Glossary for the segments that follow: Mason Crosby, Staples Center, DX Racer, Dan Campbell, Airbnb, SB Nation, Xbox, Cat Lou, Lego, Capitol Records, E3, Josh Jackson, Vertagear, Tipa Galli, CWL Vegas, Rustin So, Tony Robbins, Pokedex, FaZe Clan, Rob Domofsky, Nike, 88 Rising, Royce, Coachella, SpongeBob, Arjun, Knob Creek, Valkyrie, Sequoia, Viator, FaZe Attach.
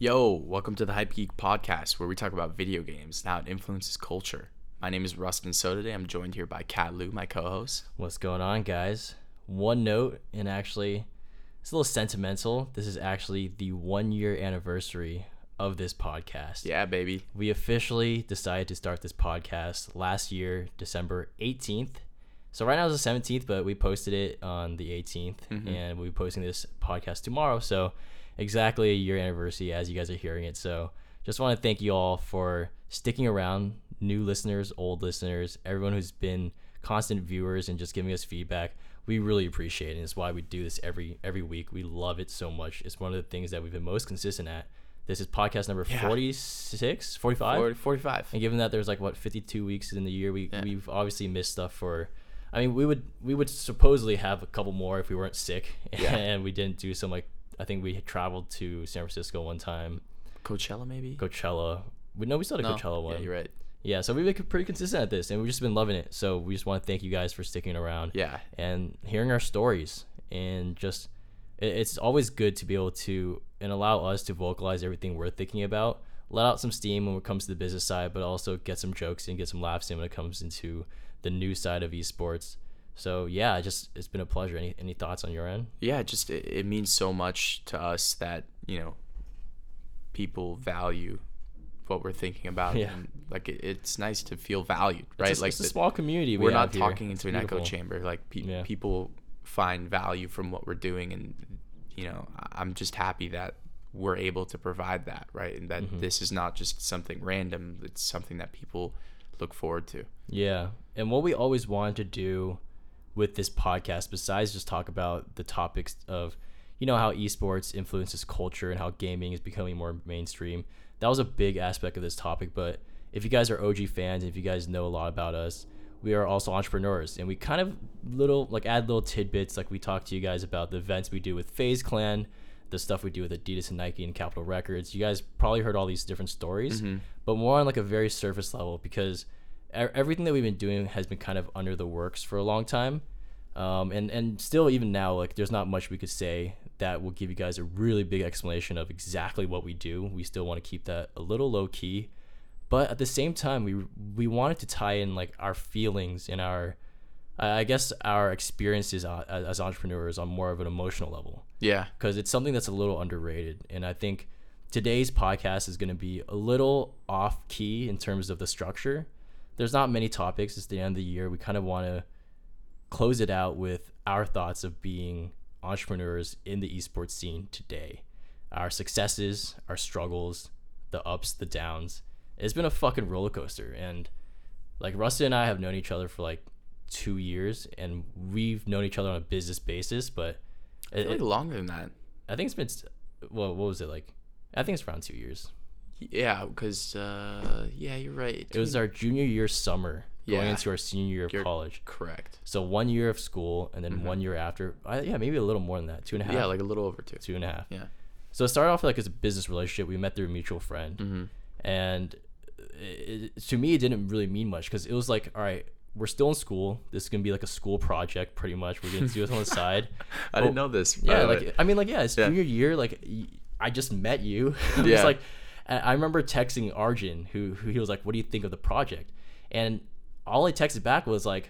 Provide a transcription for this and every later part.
Yo, welcome to the Hype Geek Podcast, where we talk about video games and how it influences culture. My name is Rustin So. Today I'm joined here by Cat Lou, my co-host. What's going on, guys? One note, and actually, it's a little sentimental. This is actually the 1-year anniversary of this podcast. Yeah, baby. We officially decided to start this podcast last year, December 18th. So right now it's the 17th, but we posted it on the 18th, and we'll be posting this podcast tomorrow. So exactly a year anniversary as you guys are hearing it. So just want to thank you all for sticking around, new listeners, old listeners, everyone who's been constant viewers and just giving us feedback. We really appreciate it, and it's why we do this every week. We love it so much. It's one of the things that we've been most consistent at. This is podcast number 46, 45? 45. And given that there's 52 weeks in the year, we've obviously missed stuff for... I mean, we would supposedly have a couple more if we weren't sick, and we didn't do some I think we had traveled to San Francisco one time. Coachella, maybe? Coachella. We still had a Coachella one. Yeah, you're right. Yeah, so we've been pretty consistent at this, and we've just been loving it. So we just want to thank you guys for sticking around. Yeah. And hearing our stories, and just it's always good to be able to and allow us to vocalize everything we're thinking about, let out some steam when it comes to the business side, but also get some jokes and get some laughs in when it comes into the new side of esports. So yeah, it's been a pleasure. Any thoughts on your end? Yeah, it means so much to us that, you know, people value what we're thinking about. Yeah. And it's nice to feel valued, right? It's a small community. We're not talking into an echo chamber. People find value from what we're doing, and you know, I'm just happy that we're able to provide that, right? And that this is not just something random. It's something that people look forward to. Yeah. And what we always wanted to do with this podcast, besides just talk about the topics of, you know, how esports influences culture and how gaming is becoming more mainstream, that was a big aspect of this topic. But if you guys are OG fans, if you guys know a lot about us, we are also entrepreneurs, and we kind of add little tidbits. We talk to you guys about the events we do with FaZe Clan, the stuff we do with Adidas and Nike and Capitol Records. You guys probably heard all these different stories, but more on a very surface level, because everything that we've been doing has been kind of under the works for a long time. And still, even now, there's not much we could say that will give you guys a really big explanation of exactly what we do. We still want to keep that a little low key, but at the same time, we wanted to tie in our feelings and our experiences as entrepreneurs on more of an emotional level. Yeah. Because it's something that's a little underrated. And I think today's podcast is going to be a little off key in terms of the structure. There's not many topics. It's the end of the year. We kind of want to close it out with our thoughts of being entrepreneurs in the esports scene today. Our successes, our struggles, the ups, the downs. It's been a fucking roller coaster. And Rustin and I have known each other for 2 years, and we've known each other on a business basis, but I feel longer than that. I think it's been, I think it's around 2 years. Yeah, because you're right. It was our junior year summer going into our senior year of college. Correct. So 1 year of school, and then 1 year after. Maybe a little more than that. 2.5. Yeah, a little over 2. 2.5. Yeah. So it started off as a business relationship. We met through a mutual friend, and it, to me, it didn't really mean much, because it was all right, we're still in school. This is gonna be a school project, pretty much. We're gonna do this on the side. I didn't know this. Yeah, it's junior year. I just met you. Yeah. It's I remember texting Arjun, who he was "What do you think of the project?" And all I texted back was "I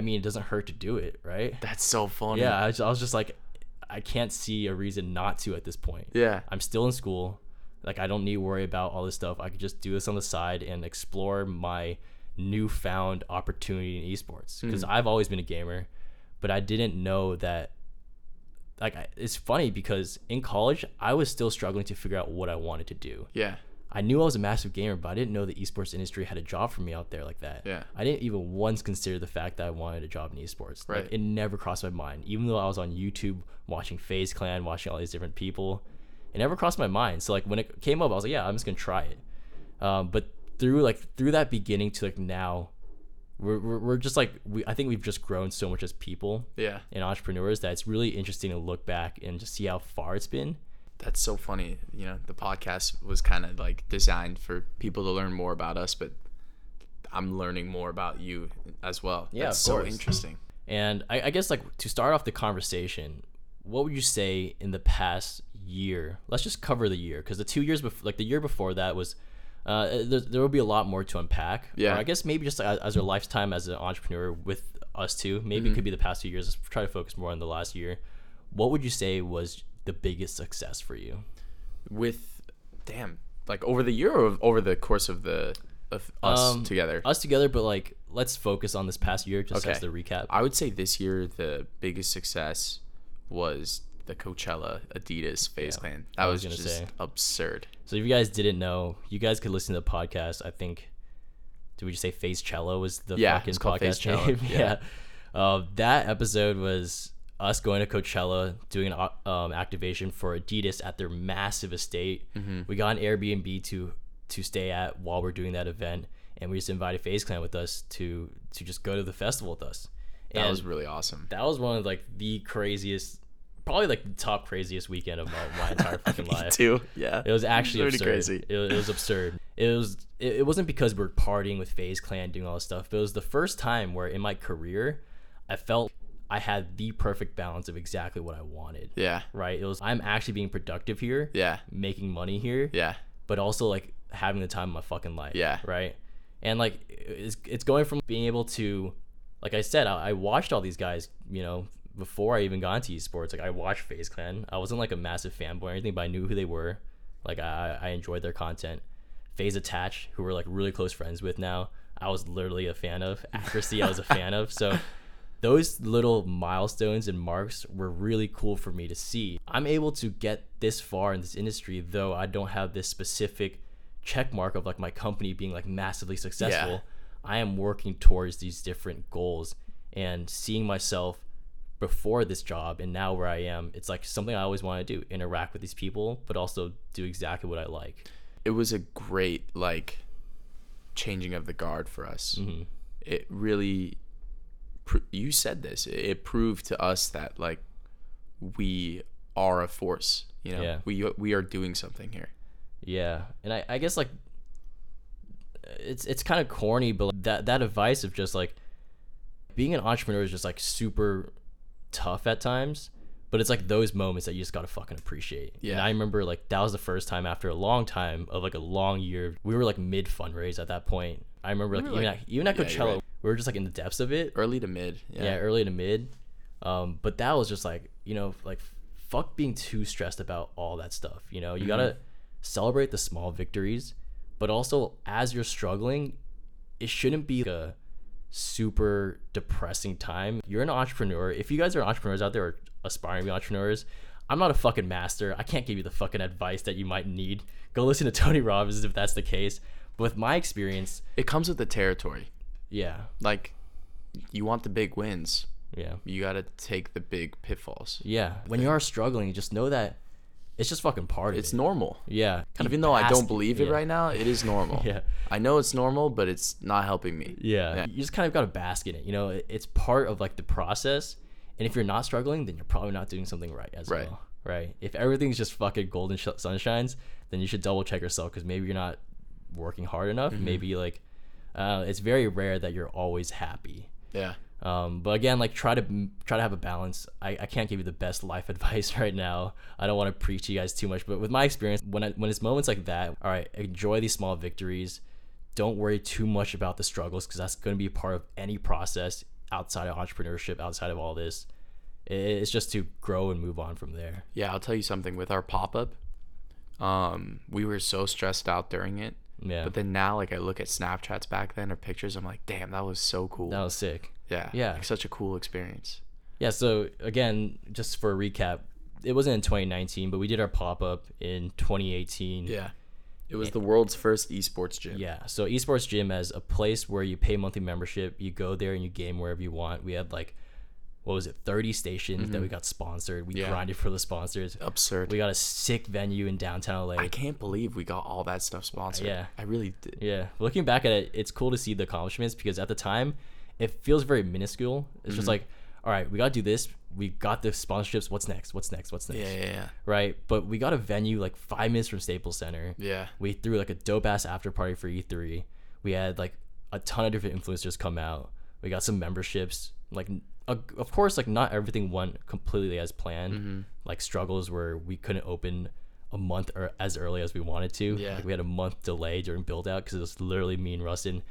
mean, it doesn't hurt to do it, right?" That's so funny. Yeah, I was just I can't see a reason not to at this point. Yeah, I'm still in school. I don't need to worry about all this stuff. I could just do this on the side and explore my newfound opportunity in esports, because I've always been a gamer, but I didn't know that. It's funny, because in college I was still struggling to figure out what I wanted to do. Yeah, I knew I was a massive gamer, but I didn't know the esports industry had a job for me out there like that. Yeah, I didn't even once consider the fact that I wanted a job in esports. Right, it never crossed my mind, even though I was on YouTube watching FaZe Clan, watching all these different people. It never crossed my mind. So when it came up, I was I'm just gonna try it. But through that beginning to now, we're just I think we've just grown so much as people, and entrepreneurs, that it's really interesting to look back and just see how far it's been. That's so funny. You know, the podcast was kind of designed for people to learn more about us, but I'm learning more about you as well. Yeah, that's so interesting. And I guess to start off the conversation, what would you say in the past year. Let's just cover the year, because the 2 years before, like the year before that, was there will be a lot more to unpack. Yeah, or I guess maybe just as our lifetime as an entrepreneur with us too. Maybe it could be the past 2 years. Let's try to focus more on the last year. What would you say was the biggest success for you? Like over the year or over the course of us together, but like let's focus on this past year just as the recap. I would say this year the biggest success was the Coachella Adidas FaZe Clan. That was just absurd. So if you guys didn't know, you guys could listen to the podcast. I think, did we just say FaZeCella was the fucking podcast name? Yeah. That episode was us going to Coachella, doing an activation for Adidas at their massive estate. Mm-hmm. We got an Airbnb to stay at while we're doing that event, and we just invited FaZe Clan with us to just go to the festival with us. That was really awesome. That was one of like the craziest, probably like the top craziest weekend of my entire fucking life. Too. Yeah. It was actually pretty crazy. It was absurd. It wasn't because we're partying with FaZe Clan doing all this stuff, but it was the first time where in my career I felt I had the perfect balance of exactly what I wanted. Yeah. Right? It was, I'm actually being productive here. Yeah. Making money here. Yeah. But also like having the time of my fucking life. Yeah. Right? And like it's going from being able to, like I said, I watched all these guys, you know, before I even got into esports. Like I watched FaZe Clan. I wasn't like a massive fanboy or anything, but I knew who they were. Like I enjoyed their content. FaZe Attach, who we're like really close friends with now, I was literally a fan of. Accuracy, I was a fan of. So those little milestones and marks were really cool for me to see. I'm able to get this far in this industry, though I don't have this specific check mark of like my company being like massively successful. Yeah. I am working towards these different goals and seeing myself before this job and now where I am. It's like something I always want to do, interact with these people, but also do exactly what I like. It was a great like changing of the guard for us. Mm-hmm. It really, you said this, it proved to us that like we are a force, you know. Yeah. we are doing something here. Yeah. And I guess like it's kind of corny, but like, that advice of just like being an entrepreneur is just like super tough at times, but it's like those moments that you just gotta fucking appreciate. Yeah. And I remember like that was the first time after a long time of like a long year, we were like mid fundraise at that point. I remember like even at Coachella, right. We were just like in the depths of it, early to mid. Yeah, early to mid. But that was just like, you know, like fuck being too stressed about all that stuff. You know, you gotta celebrate the small victories, but also as you're struggling, it shouldn't be a super depressing time. You're an entrepreneur. If you guys are entrepreneurs out there or aspiring to be entrepreneurs, I'm not a fucking master. I can't give you the fucking advice that you might need. Go listen to Tony Robbins if that's the case. But with my experience, it comes with the territory. Yeah. Like, you want the big wins. Yeah. You got to take the big pitfalls. Yeah. When you are struggling, just know that it's just fucking part of it. It's normal. Yeah. Even though I don't believe it right now, it is normal. Yeah. I know it's normal, but it's not helping me. Yeah. You just kind of got to bask in it. You know, it's part of like the process. And if you're not struggling, then you're probably not doing something right as well. Right. If everything's just fucking golden sunshines, then you should double check yourself, because maybe you're not working hard enough. Mm-hmm. Maybe like, it's very rare that you're always happy. Yeah. But again, like try to have a balance. I can't give you the best life advice right now. I don't want to preach you guys too much, but with my experience, when it's moments like that, all right, enjoy these small victories. Don't worry too much about the struggles, because that's going to be part of any process outside of entrepreneurship, outside of all this. It's just to grow and move on from there. Yeah. I'll tell you something, with our pop-up, we were so stressed out during it. Yeah. But then now, like, I look at Snapchats back then or pictures, I'm like, damn, that was so cool. That was sick. Yeah. Yeah. Like, such a cool experience. Yeah. So again, just for a recap, it wasn't in 2019, but we did our pop-up in 2018. Yeah. It was the world's first esports gym. Yeah. So esports gym as a place where you pay monthly membership, you go there and you game wherever you want. We had like, what was it, 30 stations that we got sponsored. We grinded for the sponsors. Absurd. We got a sick venue in downtown LA. I can't believe we got all that stuff sponsored. Yeah. I really did. Yeah. Looking back at it, it's cool to see the accomplishments, because at the time, it feels very minuscule. It's just like, all right, we got to do this. We got the sponsorships. What's next? What's next? What's next? Yeah. Right? But we got a venue like 5 minutes from Staples Center. Yeah. We threw like a dope-ass after party for E3. We had like a ton of different influencers come out. We got some memberships. Like of course, like, not everything went completely as planned. Mm-hmm. Like, struggles where we couldn't open a month or as early as we wanted to. Yeah. Like, we had a month delay during build out because it was literally me and Rustin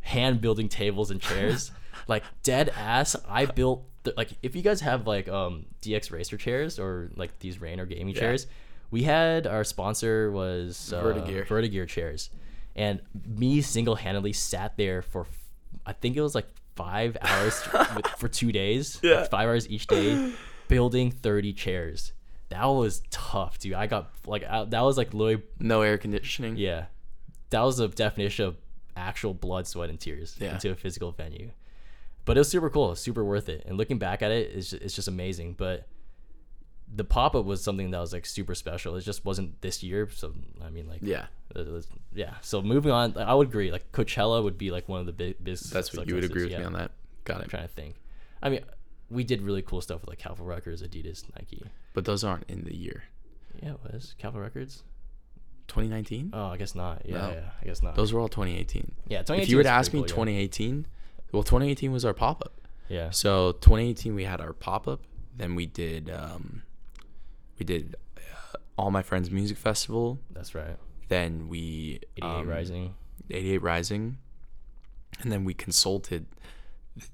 hand building tables and chairs. Like, dead ass, I built like, if you guys have like DX Racer chairs or like these Rainer gaming chairs, we had, our sponsor was Vertagear chairs, and me single-handedly sat there for I think it was like 5 hours for 2 days, like 5 hours each day, building 30 chairs. That was tough, dude. I got like that was like literally no air conditioning. Yeah, that was the definition of actual blood, sweat, and tears into a physical venue. But it was super cool, super worth it. And looking back at it, it's just amazing. But the pop up was something that was like super special. It just wasn't this year. So I mean, like So moving on, I would agree. Like Coachella would be like one of the biggest. That's what you would agree with me on that. Got it. I'm trying to think. I mean, we did really cool stuff with like Capitol Records, Adidas, Nike. But those aren't in the year. Yeah, it was Capitol Records. 2019? Oh, I guess not. Yeah, no. I guess not. Those were all 2018. Yeah, 2018. If you would ask me 2018, well, 2018 was our pop up. Yeah. So 2018 we had our pop up. Then we did. We did All My Friends Music Festival. That's right. Then we 88 Rising. And then we consulted.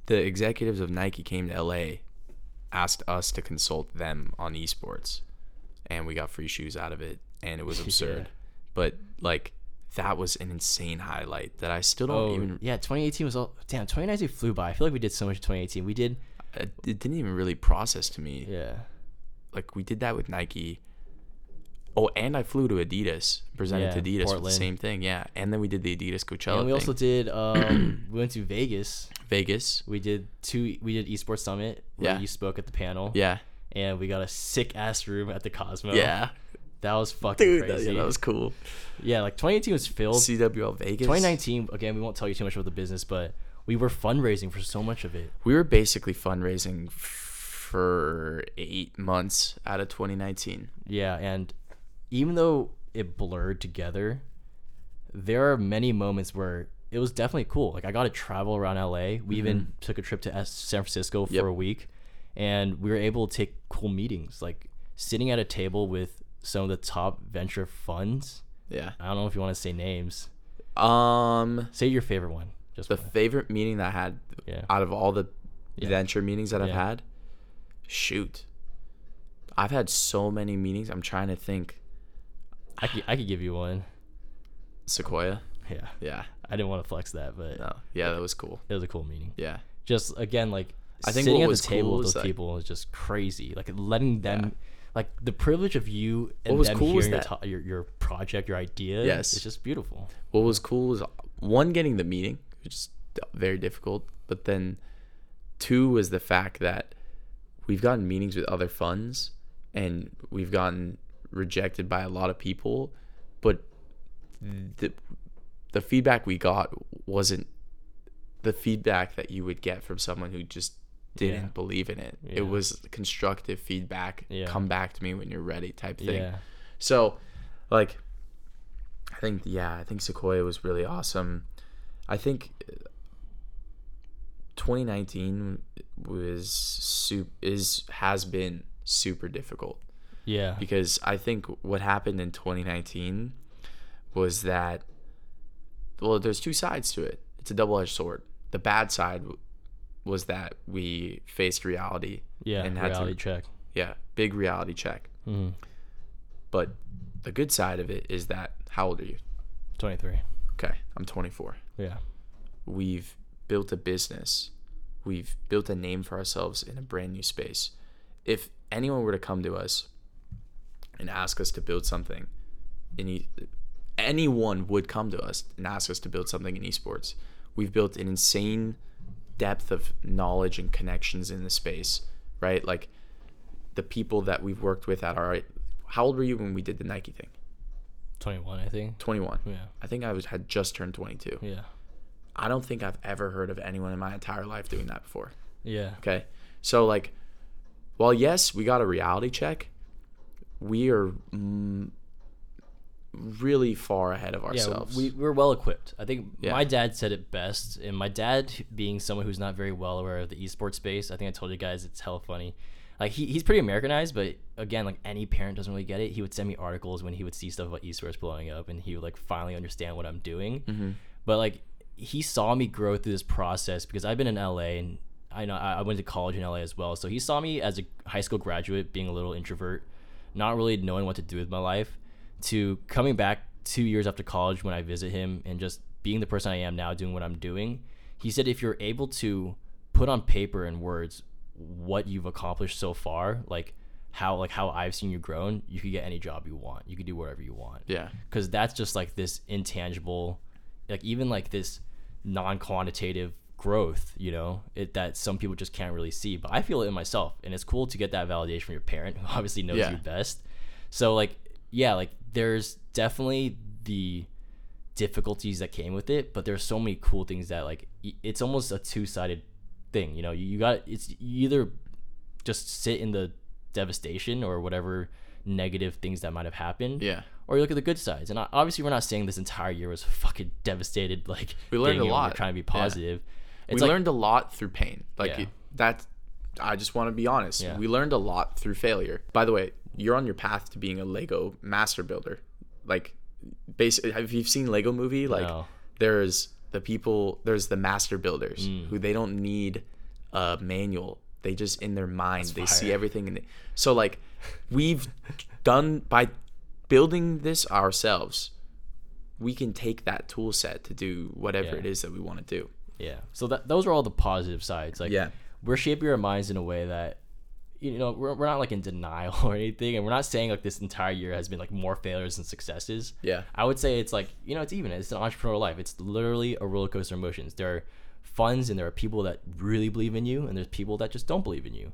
The executives of Nike came to LA, asked us to consult them on esports, and we got free shoes out of it, and it was absurd. But like that was an insane highlight that I still don't even. Yeah, 2018 was all. Damn, 2019 flew by. I feel like we did so much in 2018. We did. It didn't even really process to me. Yeah. Like, we did that with Nike. Oh, and I flew to Adidas, presented to Adidas Portland. With the same thing. Yeah. And then we did the Adidas Coachella. And we also did, we went to Vegas. We did Esports Summit, where you spoke at the panel. Yeah. And we got a sick ass room at the Cosmo. Yeah. That was fucking crazy. That was cool. Yeah. Like, 2018 was filled. CWL Vegas. 2019, again, we won't tell you too much about the business, but we were fundraising for so much of it. We were basically fundraising for 8 months out of 2019. Yeah, and even though it blurred together, there are many moments where it was definitely cool. Like, I got to travel around LA. We even took a trip to San Francisco for a week, and we were able to take cool meetings, like sitting at a table with some of the top venture funds. Yeah, I don't know if you want to say names. Say your favorite one. Just the favorite meeting that I had out of all the venture meetings that I've had. Shoot, I've had so many meetings. I'm trying to think. I could give you one. Sequoia. Yeah. I didn't want to flex that, but no. Yeah, that was cool. It was a cool meeting. Yeah. Just again, like I think sitting at the table with those people is just crazy. Like letting them, like the privilege of you and them hearing your project, your idea. Yes. It's just beautiful. What was cool was one, getting the meeting, which is very difficult, but then two was the fact that we've gotten meetings with other funds and we've gotten rejected by a lot of people, but the feedback we got wasn't the feedback that you would get from someone who just didn't believe in it. Yeah. It was constructive feedback, come back to me when you're ready type thing. Yeah. So like I think Sequoia was really awesome. I think 2019 has been super difficult. Yeah. Because I think what happened in 2019 was that, well, there's two sides to it. It's a double-edged sword. The bad side was that we faced reality. Yeah. And had reality check. Yeah. Big reality check. Mm. But the good side of it is that, how old are you? 23. Okay. I'm 24. Yeah. We've built a business. We've built a name for ourselves in a brand new space. If anyone were to come to us and ask us to build something, anyone would come to us and ask us to build something in esports. We've built an insane depth of knowledge and connections in the space, right? Like the people that we've worked with at our. How old were you when we did the Nike thing? 21, I think. 21. Yeah. I think I had just turned 22. Yeah. I don't think I've ever heard of anyone in my entire life doing that before. Yeah. Okay. So like, while yes, we got a reality check, we are really far ahead of ourselves. Yeah, we're well equipped. I think my dad said it best, and my dad being someone who's not very well aware of the esports space, I think I told you guys it's hella funny. Like he's pretty Americanized, but again, like any parent doesn't really get it. He would send me articles when he would see stuff about esports blowing up, and he would like finally understand what I'm doing. Mm-hmm. But like he saw me grow through this process because I've been in LA, and I know I went to college in LA as well. So he saw me as a high school graduate being a little introvert, not really knowing what to do with my life, to coming back 2 years after college when I visit him and just being the person I am now, doing what I'm doing. He said, if you're able to put on paper and words what you've accomplished so far, like how I've seen you grown, you could get any job you want, you could do whatever you want. Yeah, because that's just like this intangible, like even like this non-quantitative growth, you know, it that some people just can't really see, but I feel it in myself, and it's cool to get that validation from your parent who obviously knows you best. So like there's definitely the difficulties that came with it, but there's so many cool things that like it's almost a two-sided thing, you know. You got, it's you either just sit in the devastation or whatever negative things that might have happened, or you look at the good sides. And obviously we're not saying this entire year was fucking devastated, like we learned a lot, we're trying to be positive. We like, learned a lot through pain, like that. I just want to be honest, we learned a lot through failure. By the way, you're on your path to being a Lego master builder. Like basically, have you seen Lego Movie? Like there's the people, there's the master builders who they don't need a manual. They just, in their mind, they see everything. And so like we've done, by building this ourselves, we can take that tool set to do whatever it is that we want to do. Yeah. So those are all the positive sides. Like we're shaping our minds in a way that, you know, we're not like in denial or anything, and we're not saying like this entire year has been like more failures than successes. Yeah, I would say it's like, you know, it's even, it's an entrepreneurial life. It's literally a roller coaster of emotions. There are funds, and there are people that really believe in you, and there's people that just don't believe in you.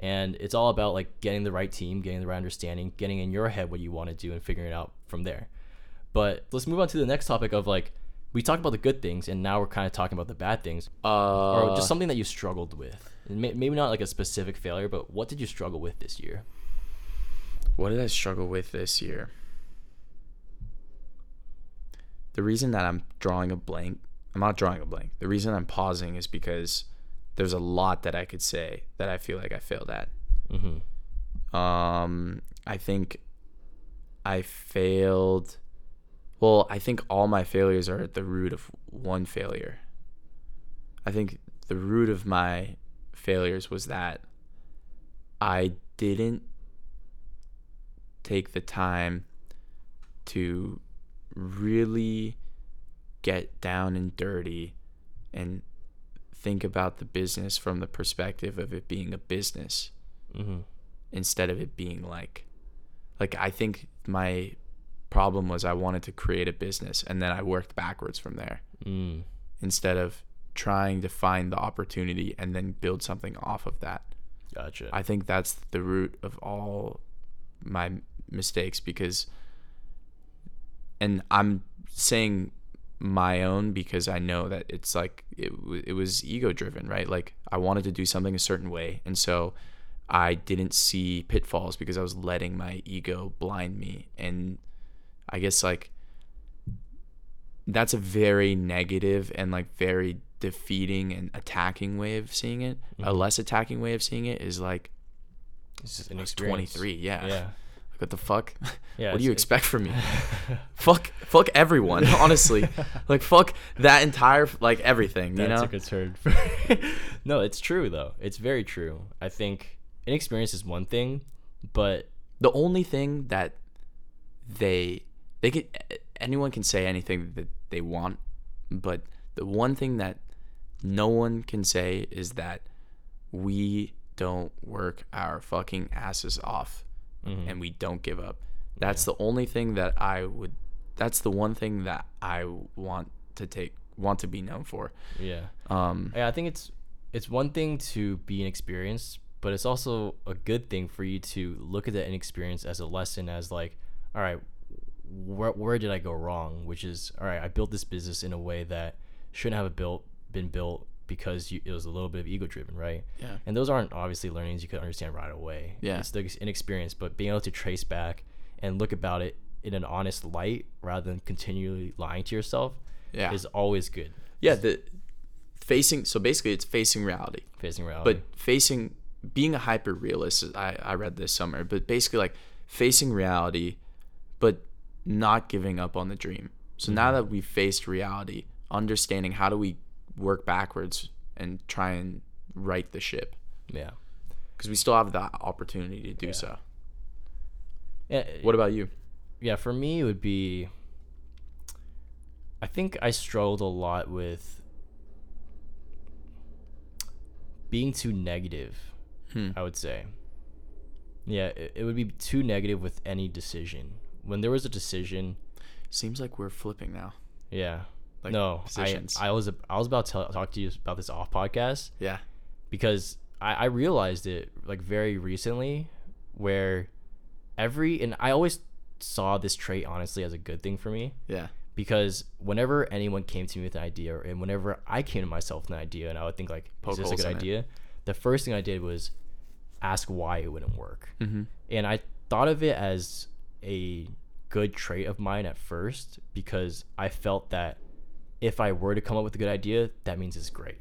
And it's all about like getting the right team, getting the right understanding, getting in your head what you want to do, and figuring it out from there. But let's move on to the next topic of like, we talked about the good things, and now we're kind of talking about the bad things, or just something that you struggled with. Maybe not like a specific failure, but what did you struggle with this year? What did I struggle with this year? The reason that the reason I'm pausing is because there's a lot that I could say that I feel like I failed at. Mm-hmm. I think I failed. Well, I think all my failures are at the root of one failure. I think the root of my failures was that I didn't take the time to really get down and dirty and think about the business from the perspective of it being a business, instead of it being like I think my problem was I wanted to create a business, and then I worked backwards from there, instead of trying to find the opportunity and then build something off of that. Gotcha. I think that's the root of all my mistakes, because, and I'm saying my own because I know that it's like it was ego driven, right? Like I wanted to do something a certain way, and so I didn't see pitfalls because I was letting my ego blind me. And I guess like that's a very negative and like very defeating and attacking way of seeing it. A less attacking way of seeing it is like, it's just an experience. 23 Like, what the fuck? What do you expect from me? fuck everyone, honestly. Like fuck that entire, like everything, you know? That's a good turn for No, it's true though. It's very true. I think inexperience is one thing, but the only thing that they can, anyone can say anything that they want, but the one thing that no one can say is that we don't work our fucking asses off, and we don't give up. That's the only thing that that's the one thing that I want to be known for. I think it's one thing to be inexperienced, but it's also a good thing for you to look at that inexperience as a lesson, as like, all right, where did I go wrong? Which is, all right, I built this business in a way that shouldn't have been built because it was a little bit of ego driven, right? Yeah. And those aren't obviously learnings you could understand right away. Yeah. It's the inexperience, but being able to trace back and look about it in an honest light rather than continually lying to yourself is always good. Yeah, the facing, so basically it's facing reality. Facing reality. But facing, being a hyper realist, I read this somewhere, but basically like facing reality, but not giving up on the dream. So now that we've faced reality, understanding how do we work backwards and try and right the ship. Yeah. Because we still have that opportunity to do so. What about you? Yeah, for me, it would be, I think I struggled a lot with being too negative, I would say. Yeah, it would be too negative with any decision. When there was a decision... Seems like we're flipping now. Yeah. Like no, I was about to talk to you about this off podcast. Yeah. Because I realized it like very recently where... And I always saw this trait, honestly, as a good thing for me. Yeah. Because whenever anyone came to me with an idea, and whenever I came to myself with an idea, and I would think, like, is this a good idea? The first thing I did was ask why it wouldn't work. Mm-hmm. And I thought of it as a good trait of mine at first because I felt that if I were to come up with a good idea, that means it's great.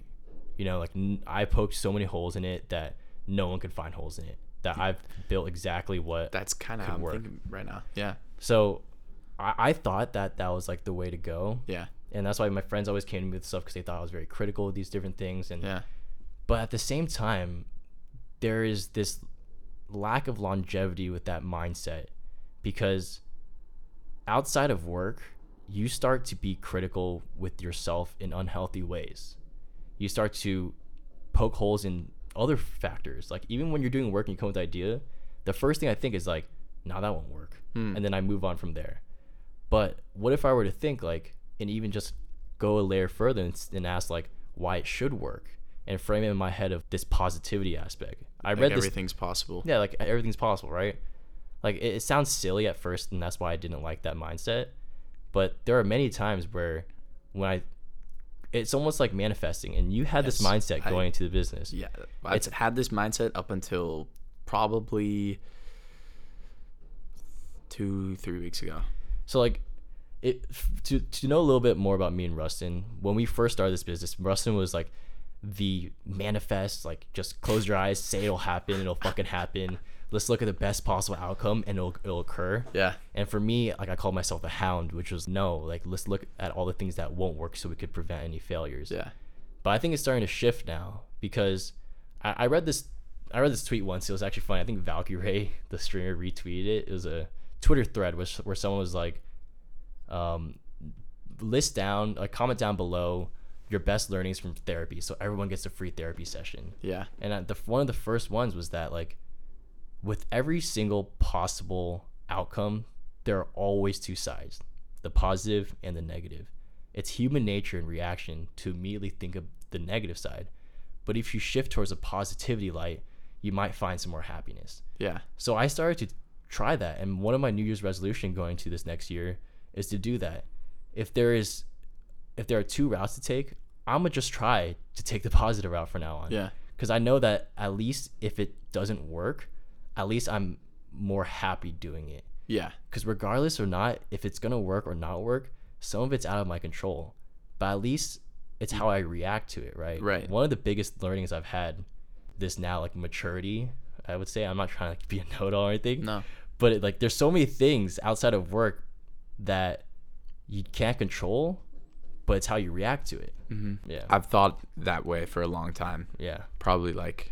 You know, like, I poked so many holes in it that no one could find holes in it. That I've built exactly what that's kind of how I'm thinking right now. Yeah. So I thought that was like the way to go. Yeah. And that's why my friends always came to me with stuff because they thought I was very critical of these different things. And but at the same time, there is this lack of longevity with that mindset because outside of work, you start to be critical with yourself in unhealthy ways. You start to poke holes in other factors. Like even when you're doing work and you come with an idea, the first thing I think is like, nah, that won't work. And then I move on from there. But what if I were to think like, and even just go a layer further and ask like why it should work and frame it in my head of this positivity aspect. I like read this, everything's possible. Yeah, like everything's possible, right? Like it sounds silly at first, and that's why I didn't like that mindset. But there are many times where when it's almost like manifesting, and you had this mindset going into the business. Yeah, I had this mindset up until probably 2-3 weeks ago. So like, to know a little bit more about me and Rustin, when we first started this business, Rustin was like the manifest, like just close your eyes, say it'll happen, it'll fucking happen. Let's look at the best possible outcome and it'll occur. Yeah. And for me, like I call myself the hound, which was like let's look at all the things that won't work so we could prevent any failures. Yeah. But I think it's starting to shift now because I read this tweet once. It was actually funny. I think Valkyrie, the streamer, retweeted it. It was a Twitter thread where someone was like, comment down below your best learnings from therapy. So everyone gets a free therapy session. Yeah. And one of the first ones was that like, with every single possible outcome, there are always two sides, the positive and the negative. It's human nature and reaction to immediately think of the negative side. But if you shift towards a positivity light, you might find some more happiness. Yeah. So I started to try that. And one of my New Year's resolution going to this next year is to do that. If there are two routes to take, I'm going to just try to take the positive route from now on. Yeah. Because I know that at least if it doesn't work, at least I'm more happy doing it. Yeah. Because regardless or not, if it's going to work or not work, some of it's out of my control. But at least it's how I react to it, right? Right. One of the biggest learnings I've had this now, like maturity, I would say. I'm not trying to like, be a know-it-all or anything. No. But there's so many things outside of work that you can't control, but it's how you react to it. Mm-hmm. Yeah. I've thought that way for a long time. Yeah. Probably like...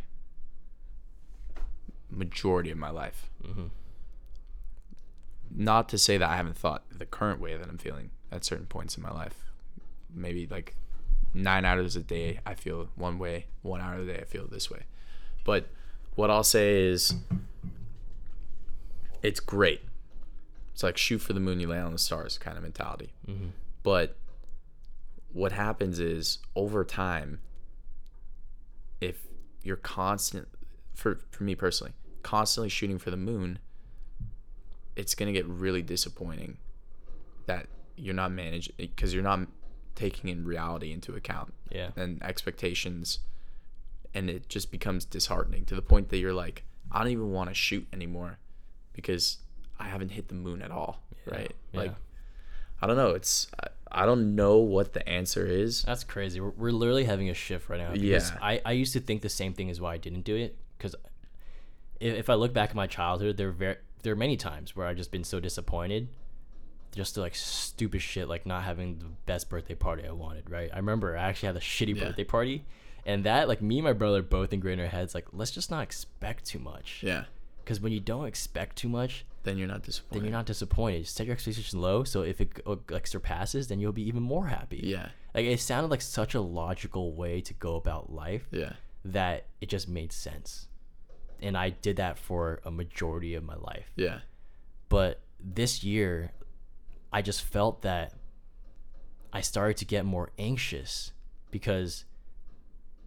majority of my life. Mm-hmm. Not to say that I haven't thought the current way that I'm feeling at certain points in my life. Maybe like 9 hours a day I feel one way, 1 hour a day I feel this way. But what I'll say is it's great. It's like shoot for the moon, you land on the stars kind of mentality. Mm-hmm. But what happens is over time, if you're for me personally, constantly shooting for the moon, it's going to get really disappointing that you're not managing because you're not taking in reality into account and expectations, and it just becomes disheartening to the point that you're like, I don't even want to shoot anymore because I haven't hit the moon at all. right? Yeah. Like, I don't know. It's I don't know what the answer is. That's crazy. We're literally having a shift right now. Yeah. I used to think the same thing is why I didn't do it, because if I look back at my childhood, there are many times where I've just been so disappointed, just to like stupid shit, like not having the best birthday party I wanted, right? I remember I actually had a shitty birthday party, and that, like, me and my brother both ingrained our heads, like, let's just not expect too much. Yeah. Because when you don't expect too much, then you're not disappointed. Just set your expectations low, so if it like surpasses, then you'll be even more happy. Yeah. Like, it sounded like such a logical way to go about life. Yeah. That it just made sense, and I did that for a majority of my life. Yeah. But this year, I just felt that I started to get more anxious because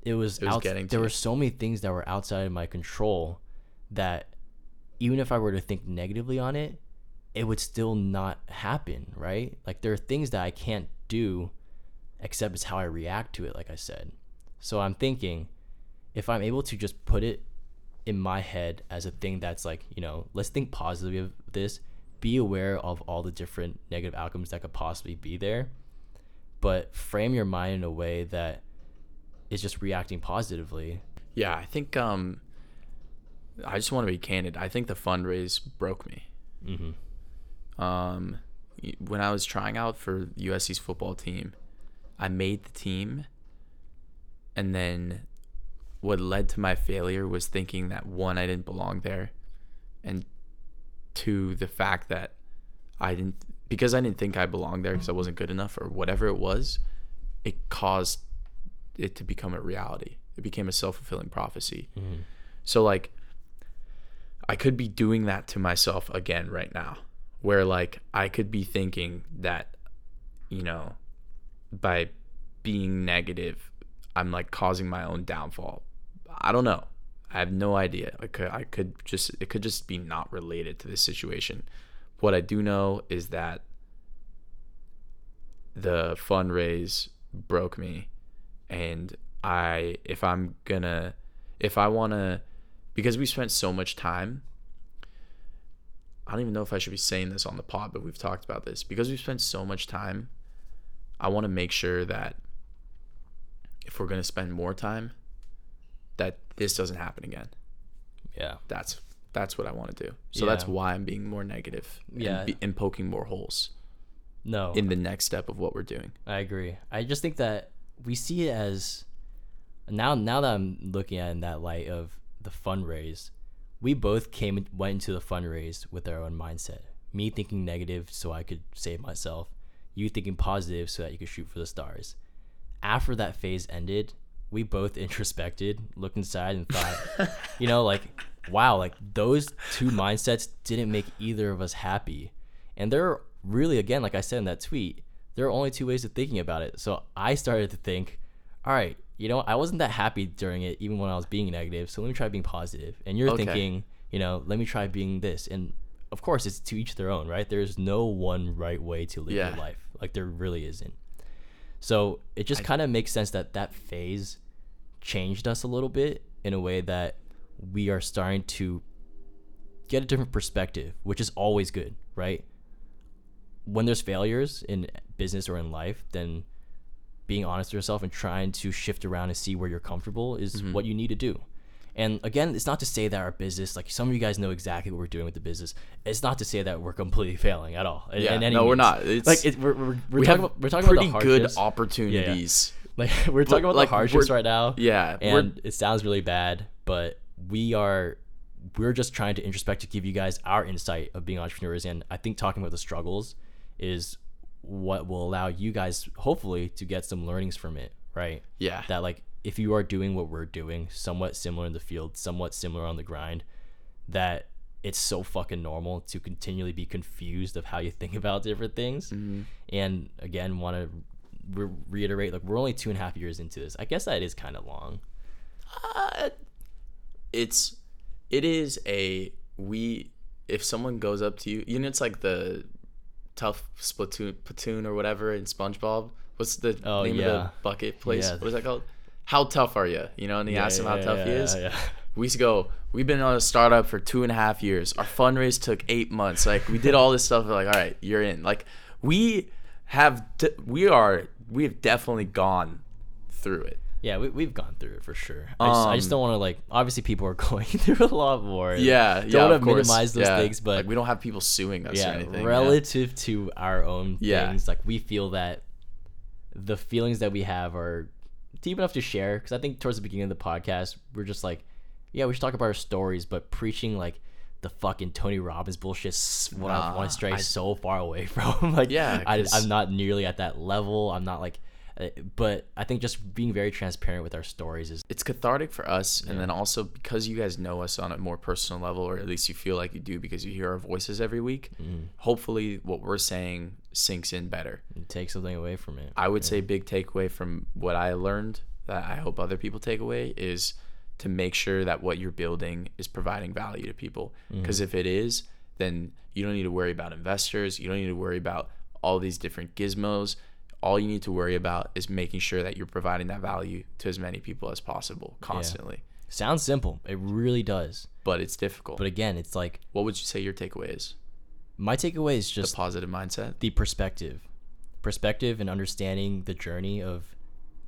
there were so many things that were outside of my control that even if I were to think negatively on it, it would still not happen, right? Like, there are things that I can't do, except it's how I react to it, like I said. So I'm thinking, if I'm able to just put it in my head as a thing that's like, you know, let's think positively of this, be aware of all the different negative outcomes that could possibly be there, but frame your mind in a way that is just reacting positively. Yeah, I think I just want to be candid. I think the fundraise broke me. Mm-hmm. When I was trying out for USC's football team, I made the team, and then what led to my failure was thinking that, one, I didn't belong there, and to the fact that I didn't think I belonged there because I wasn't good enough or whatever it was, it caused it to become a reality. It became a self-fulfilling prophecy. Mm-hmm. So, like, I could be doing that to myself again right now, where, like, I could be thinking that, you know, by being negative, I'm, like, causing my own downfall. I don't know. I have no idea. It could just be not related to this situation. What I do know is that the fundraise broke me, and because we spent so much time, I don't even know if I should be saying this on the pod, but we've talked about this. Because we've spent so much time, I want to make sure that if we're going to spend more time, that this doesn't happen again. Yeah. That's what I want to do. So that's why I'm being more negative and poking more holes. No. In the next step of what we're doing. I agree. I just think that we see it as now that I'm looking at it in that light of the fundraise, we both went into the fundraise with our own mindset. Me thinking negative so I could save myself, you thinking positive so that you could shoot for the stars. After that phase ended, we both introspected, looked inside, and thought, you know, like, wow, like, those two mindsets didn't make either of us happy. And there are really, again, like I said in that tweet, there are only two ways of thinking about it. So I started to think, all right, you know, I wasn't that happy during it, even when I was being negative, so let me try being positive. And you're thinking, you know, let me try being this. And of course, it's to each their own, right? There's no one right way to live your life. Like, there really isn't. So it just kind of makes sense that phase changed us a little bit in a way that we are starting to get a different perspective, which is always good, right? When there's failures in business or in life, then being honest with yourself and trying to shift around and see where you're comfortable is what you need to do. And again, it's not to say that our business, like, some of you guys know exactly what we're doing with the business. It's not to say that we're completely failing at all. We're not. It's like we're talking about the hardships. Pretty good opportunities. Yeah. Like, we're talking about the hardships right now. Yeah, and it sounds really bad, but we're just trying to introspect to give you guys our insight of being entrepreneurs. And I think talking about the struggles is what will allow you guys hopefully to get some learnings from it, right? Yeah. That, like, if you are doing what we're doing, somewhat similar in the field, somewhat similar on the grind, that it's so fucking normal to continually be confused of how you think about different things. Mm-hmm. And again, want to reiterate, like, we're only 2.5 years into this. I guess that is kind of long. If someone goes up to you, you know, it's like the tough platoon or whatever in SpongeBob. What's the name of the bucket place? Yeah. What is that called? How tough are you? You know, and he asks him how tough he is. Yeah. weeks ago, we've been on a startup for 2.5 years. Our fundraise took 8 months. Like, we did all this stuff. We're like, all right, you're in. Like, we have definitely gone through it. Yeah, we've gone through it for sure. I just don't want to, like, obviously people are going through a lot more. Yeah, don't want to minimize those things, but like, we don't have people suing us or anything. Relative to our own things, like, we feel that the feelings that we have are deep enough to share, because I think towards the beginning of the podcast, we're just like, yeah, we should talk about our stories, but preaching, like, the fucking Tony Robbins bullshit, I want to stray so far away from. Like, yeah, I'm not nearly at that level. I'm not like... But I think just being very transparent with our stories is... It's cathartic for us, and then also because you guys know us on a more personal level, or at least you feel like you do because you hear our voices every week, hopefully what we're saying sinks in better. You take something away from it. I would say big takeaway from what I learned that I hope other people take away is to make sure that what you're building is providing value to people. Because if it is, then you don't need to worry about investors. You don't need to worry about all these different gizmos. All you need to worry about is making sure that you're providing that value to as many people as possible constantly. Yeah. Sounds simple. It really does. But it's difficult. But again, it's like... What would you say your takeaway is? My takeaway is just... The positive mindset? The perspective. Perspective and understanding the journey of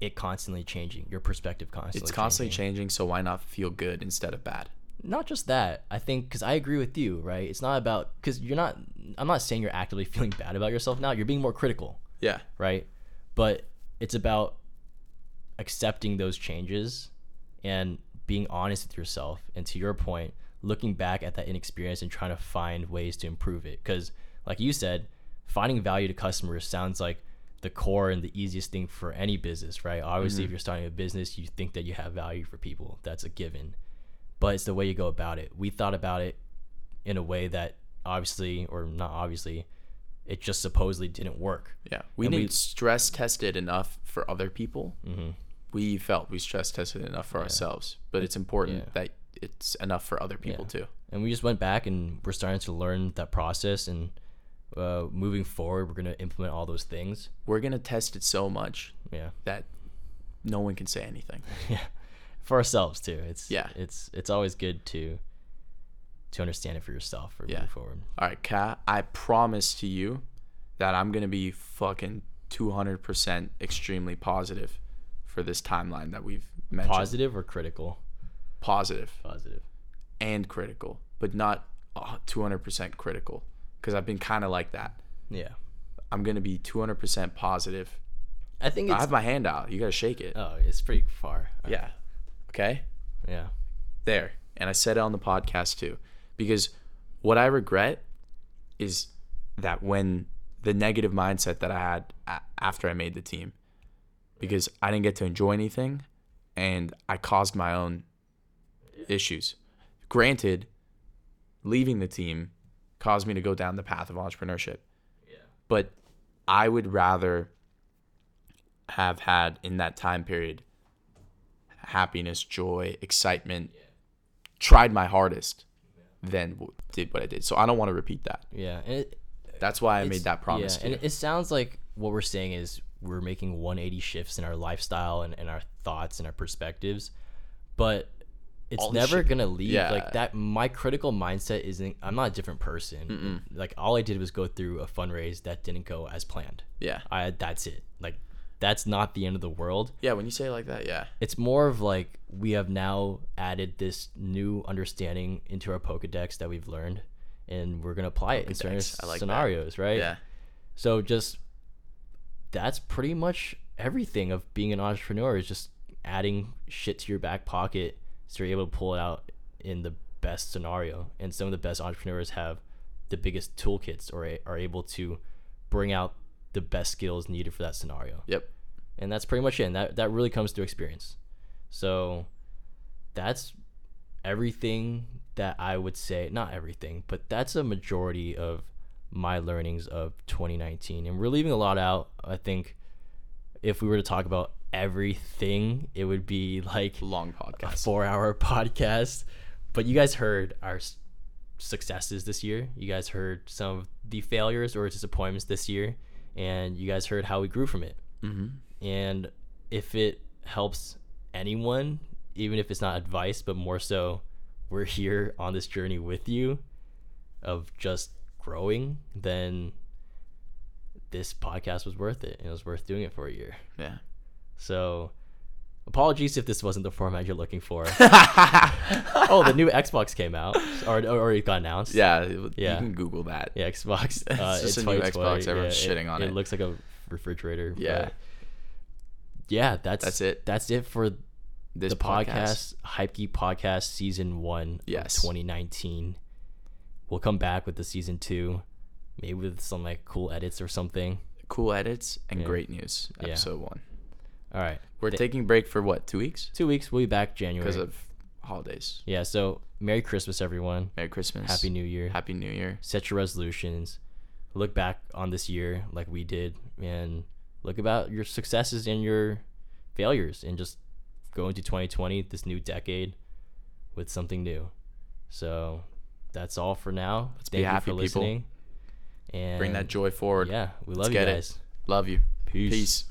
it constantly changing. Your perspective constantly changing. It's constantly changing, so why not feel good instead of bad? Not just that, I think, because I agree with you, right? It's not about... Because you're not... I'm not saying you're actively feeling bad about yourself now. You're being more critical. Yeah. Right? But it's about accepting those changes and being honest with yourself. And to your point, looking back at that inexperience and trying to find ways to improve it. Because like you said, finding value to customers sounds like the core and the easiest thing for any business, right? Obviously, if you're starting a business, you think that you have value for people. That's a given. But it's the way you go about it. We thought about it in a way that obviously, or not obviously, it just supposedly didn't work. Yeah. We stress tested enough for other people. We felt we stress tested enough for ourselves, but it's important that it's enough for other people too. And we just went back and we're starting to learn that process, and moving forward, we're going to implement all those things. We're going to test it so much that no one can say anything. For ourselves too. It's always good to understand it for yourself or move forward. All right, Kat, I promise to you that I'm going to be fucking 200% extremely positive for this timeline that we've mentioned. Positive or critical? Positive. Positive. And critical, but not 200% critical, because I've been kind of like that. Yeah. I'm going to be 200% positive. I think I have my hand out. You got to shake it. Oh, it's pretty far. All right. Okay? Yeah. There. And I said it on the podcast too. Because what I regret is that when the negative mindset that I had after I made the team, because I didn't get to enjoy anything and I caused my own issues. Granted, leaving the team caused me to go down the path of entrepreneurship. Yeah. But I would rather have had in that time period happiness, joy, excitement, tried my hardest. Then did what I did. So I don't want to repeat that. Yeah. And that's why I made that promise to you. And it sounds like what we're saying is we're making 180 shifts in our lifestyle and our thoughts and our perspectives, but it's never going to leave. Like that, my critical mindset isn't, I'm not a different person. Like all I did was go through a fundraise that didn't go as planned. Yeah. That's it. Like that's not the end of the world. Yeah, when you say it like that, it's more of like we have now added this new understanding into our Pokedex that we've learned, and we're going to apply it in certain scenarios, right? Yeah. So just that's pretty much everything of being an entrepreneur is just adding shit to your back pocket so you're able to pull it out in the best scenario. And some of the best entrepreneurs have the biggest toolkits or are able to bring out the best skills needed for that scenario. Yep. And that's pretty much it. And that really comes through experience. So that's everything that I would say, not everything, but that's a majority of my learnings of 2019. And we're leaving a lot out. I think if we were to talk about everything, it would be like long podcast, a 4-hour podcast. But you guys heard our successes this year. You guys heard some of the failures or disappointments this year. And you guys heard how we grew from it. And if it helps anyone, even if it's not advice, but more so we're here on this journey with you of just growing, then this podcast was worth it. It was worth doing it for a year. Yeah. So apologies if this wasn't the format you're looking for. Oh, the new Xbox came out or it got announced. Yeah. You can Google that. Yeah, Xbox. It's just a new Xbox. Everyone's shitting on it. It looks like a refrigerator. Yeah. Yeah, that's it. That's it for this podcast. Hype Geek Podcast Season 1 of 2019. We'll come back with the Season 2, maybe with some like cool edits or something. Cool edits and great news. Episode 1. All right. We're taking a break for what, 2 weeks? 2 weeks. We'll be back January. Because of holidays. Yeah, so Merry Christmas, everyone. Merry Christmas. Happy New Year. Happy New Year. Set your resolutions. Look back on this year like we did and look about your successes and your failures and just go into 2020, this new decade, with something new. So that's all for now. Let's be happy, people. Listening. And bring that joy forward. Yeah, we love you guys. Love you. Peace.